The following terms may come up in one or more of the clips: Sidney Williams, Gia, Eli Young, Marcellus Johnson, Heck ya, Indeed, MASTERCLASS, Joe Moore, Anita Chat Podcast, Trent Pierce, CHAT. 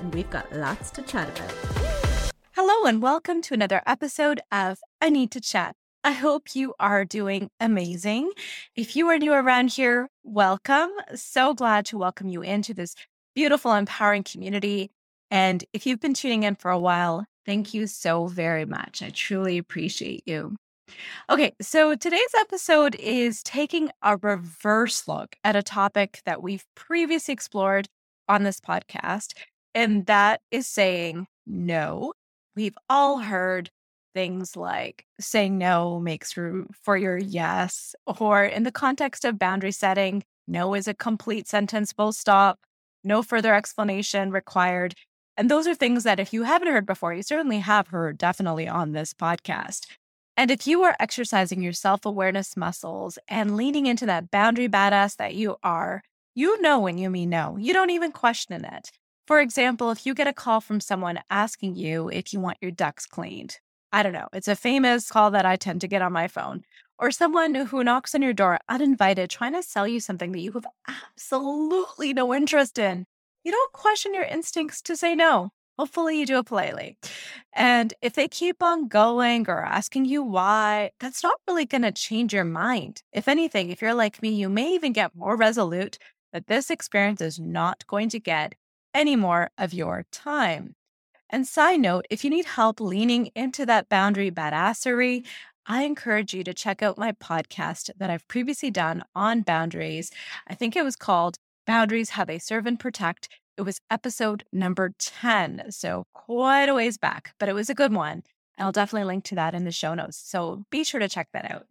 and we've got lots to chat about. Hello, and welcome to another episode of Anita Chat. I hope you are doing amazing. If you are new around here, welcome. So glad to welcome you into this beautiful, empowering community. And if you've been tuning in for a while, thank you so very much. I truly appreciate you. Okay, so today's episode is taking a reverse look at a topic that we've previously explored on this podcast. And that is saying no. We've all heard things like saying no makes room for your yes, or in the context of boundary setting, no is a complete sentence, full stop, no further explanation required. And those are things that if you haven't heard before, you certainly have heard definitely on this podcast. And if you are exercising your self-awareness muscles and leaning into that boundary badass that you are, you know when you mean no. You don't even question it. For example, if you get a call from someone asking you if you want your ducts cleaned, I don't know, it's a famous call that I tend to get on my phone, or someone who knocks on your door uninvited trying to sell you something that you have absolutely no interest in, you don't question your instincts to say no. Hopefully you do it politely. And if they keep on going or asking you why, that's not really going to change your mind. If anything, if you're like me, you may even get more resolute that this experience is not going to get any more of your time. And side note, if you need help leaning into that boundary badassery, I encourage you to check out my podcast that I've previously done on boundaries. I think it was called Boundaries, How They Serve and Protect. It was episode number 10, so quite a ways back, but it was a good one. And I'll definitely link to that in the show notes, so be sure to check that out.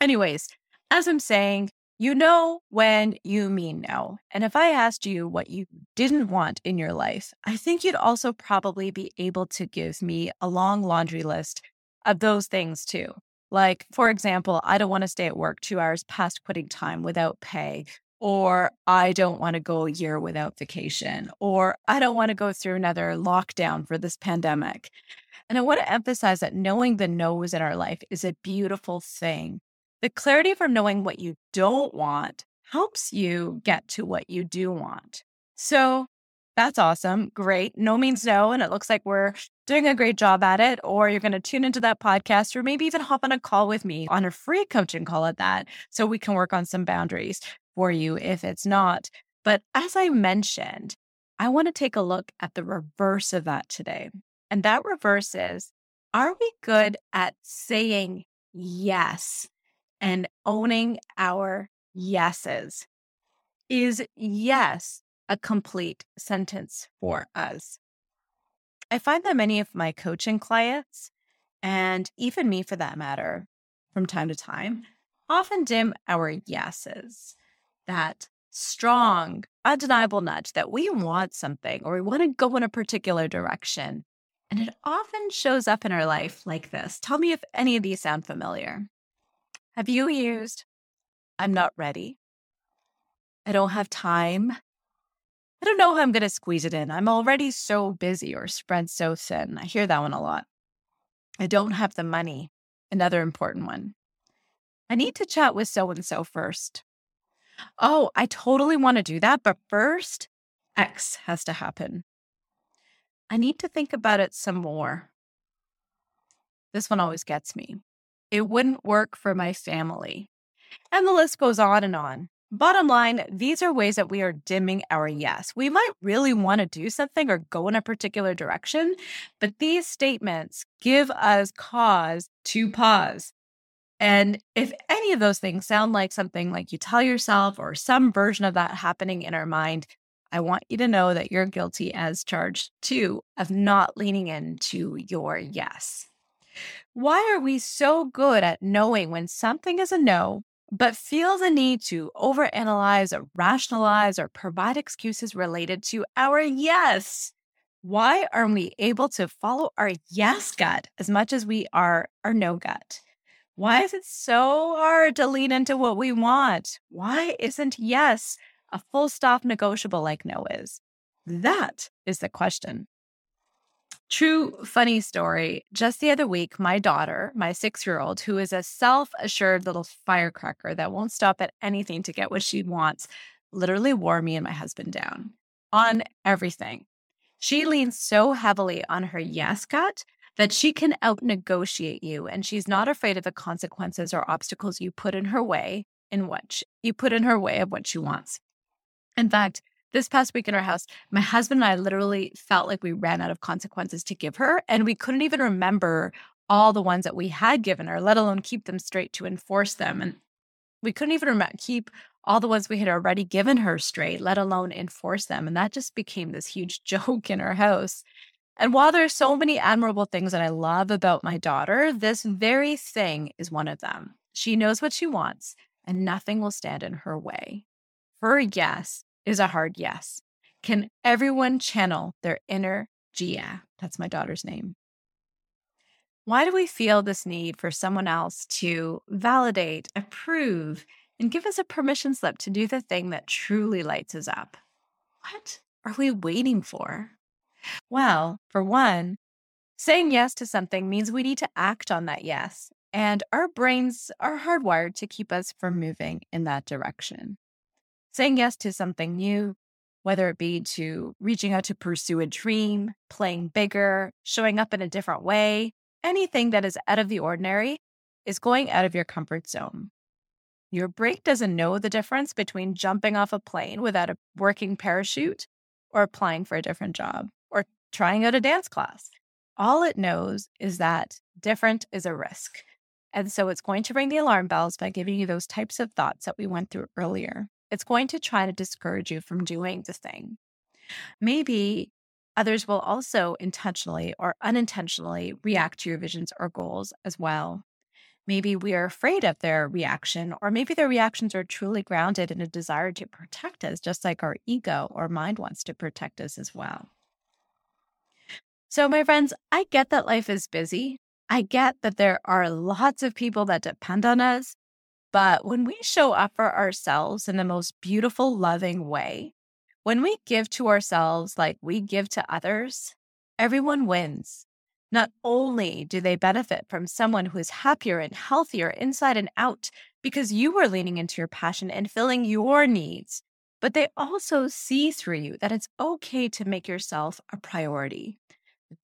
Anyways, as I'm saying, you know when you mean no. And if I asked you what you didn't want in your life, I think you'd also probably be able to give me a long laundry list of those things too. Like, for example, I don't want to stay at work 2 hours past quitting time without pay, or I don't want to go a year without vacation, or I don't want to go through another lockdown for this pandemic. And I want to emphasize that knowing the no's in our life is a beautiful thing. The clarity from knowing what you don't want helps you get to what you do want. So that's awesome. Great. No means no. And it looks like we're doing a great job at it. Or you're going to tune into that podcast, or maybe even hop on a call with me on a free coaching call at that, so we can work on some boundaries for you if it's not. But as I mentioned, I want to take a look at the reverse of that today. And that reverse is, are we good at saying yes and owning our yeses? Is yes a complete sentence for us? I find that many of my coaching clients, and even me for that matter, from time to time, often dim our yeses. That strong, undeniable nudge that we want something or we want to go in a particular direction. And it often shows up in our life like this. Tell me if any of these sound familiar. Have you used, I'm not ready, I don't have time, I don't know how I'm going to squeeze it in, I'm already so busy, or spread so thin? I hear that one a lot. I don't have the money, another important one. I need to chat with so-and-so first. Oh, I totally want to do that, but first, X has to happen. I need to think about it some more. This one always gets me. It wouldn't work for my family. And the list goes on and on. Bottom line, these are ways that we are dimming our yes. We might really want to do something or go in a particular direction, but these statements give us cause to pause. And if any of those things sound like something like you tell yourself or some version of that happening in our mind, I want you to know that you're guilty as charged too of not leaning into your yes. Why are we so good at knowing when something is a no, but feel the need to overanalyze or rationalize or provide excuses related to our yes? Why aren't we able to follow our yes gut as much as we are our no gut? Why is it so hard to lean into what we want? Why isn't yes a full stop negotiable like no is? That is the question. True funny story. Just the other week, my daughter, my 6-year-old, who is a self-assured little firecracker that won't stop at anything to get what she wants, literally wore me and my husband down on everything. She leans so heavily on her yes gut that she can out-negotiate you, and she's not afraid of the consequences or obstacles you put in her way of what she wants. In fact, this past week in our house, my husband and I literally felt like we ran out of consequences to give her, and we couldn't even remember all the ones that we had given her, let alone keep them straight to enforce them. And we couldn't even keep all the ones we had already given her straight, let alone enforce them. And that just became this huge joke in our house. And while there are so many admirable things that I love about my daughter, this very thing is one of them. She knows what she wants, and nothing will stand in her way. Her yes is a hard yes. Can everyone channel their inner Gia? That's my daughter's name. Why do we feel this need for someone else to validate, approve, and give us a permission slip to do the thing that truly lights us up? What are we waiting for? Well, for one, saying yes to something means we need to act on that yes, and our brains are hardwired to keep us from moving in that direction. Saying yes to something new, whether it be to reaching out to pursue a dream, playing bigger, showing up in a different way, anything that is out of the ordinary is going out of your comfort zone. Your brain doesn't know the difference between jumping off a plane without a working parachute or applying for a different job or trying out a dance class. All it knows is that different is a risk. And so it's going to ring the alarm bells by giving you those types of thoughts that we went through earlier. It's going to try to discourage you from doing the thing. Maybe others will also intentionally or unintentionally react to your visions or goals as well. Maybe we are afraid of their reaction, or maybe their reactions are truly grounded in a desire to protect us, just like our ego or mind wants to protect us as well. So, my friends, I get that life is busy. I get that there are lots of people that depend on us. But when we show up for ourselves in the most beautiful, loving way, when we give to ourselves like we give to others, everyone wins. Not only do they benefit from someone who is happier and healthier inside and out because you are leaning into your passion and filling your needs, but they also see through you that it's okay to make yourself a priority,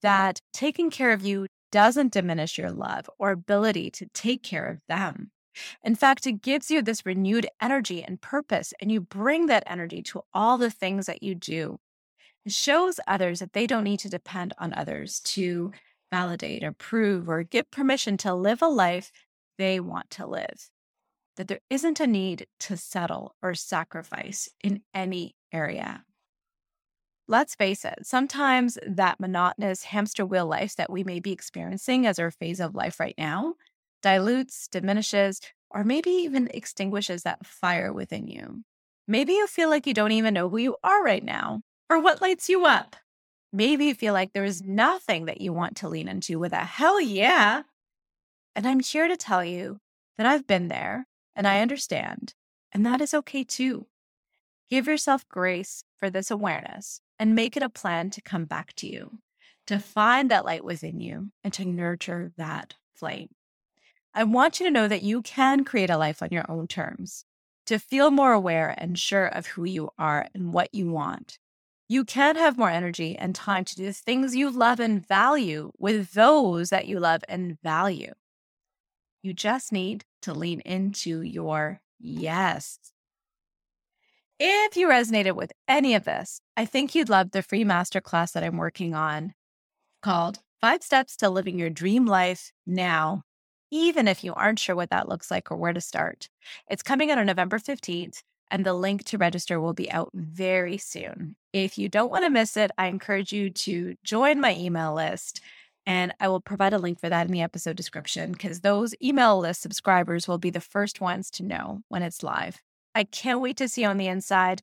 that taking care of you doesn't diminish your love or ability to take care of them. In fact, it gives you this renewed energy and purpose, and you bring that energy to all the things that you do. It shows others that they don't need to depend on others to validate, approve, or give permission to live a life they want to live. That there isn't a need to settle or sacrifice in any area. Let's face it, sometimes that monotonous hamster wheel life that we may be experiencing as our phase of life right now dilutes, diminishes, or maybe even extinguishes that fire within you. Maybe you feel like you don't even know who you are right now or what lights you up. Maybe you feel like there is nothing that you want to lean into with a hell yeah. And I'm here to tell you that I've been there and I understand, and that is okay too. Give yourself grace for this awareness and make it a plan to come back to you, to find that light within you and to nurture that flame. I want you to know that you can create a life on your own terms, to feel more aware and sure of who you are and what you want. You can have more energy and time to do the things you love and value with those that you love and value. You just need to lean into your yes. If you resonated with any of this, I think you'd love the free masterclass that I'm working on called 5 Steps to Living Your Dream Life Now. Even if you aren't sure what that looks like or where to start. It's coming out on November 15th, and the link to register will be out very soon. If you don't want to miss it, I encourage you to join my email list, and I will provide a link for that in the episode description because those email list subscribers will be the first ones to know when it's live. I can't wait to see you on the inside,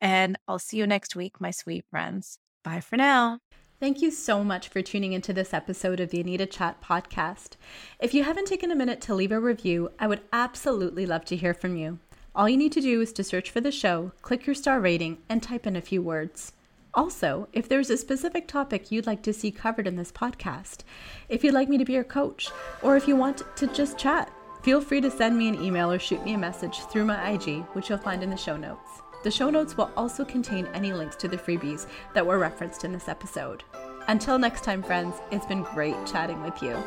and I'll see you next week, my sweet friends. Bye for now. Thank you so much for tuning into this episode of the Anita Chat Podcast. If you haven't taken a minute to leave a review, I would absolutely love to hear from you. All you need to do is to search for the show, click your star rating, and type in a few words. Also, if there's a specific topic you'd like to see covered in this podcast, if you'd like me to be your coach, or if you want to just chat, feel free to send me an email or shoot me a message through my IG, which you'll find in the show notes. The show notes will also contain any links to the freebies that were referenced in this episode. Until next time, friends, it's been great chatting with you.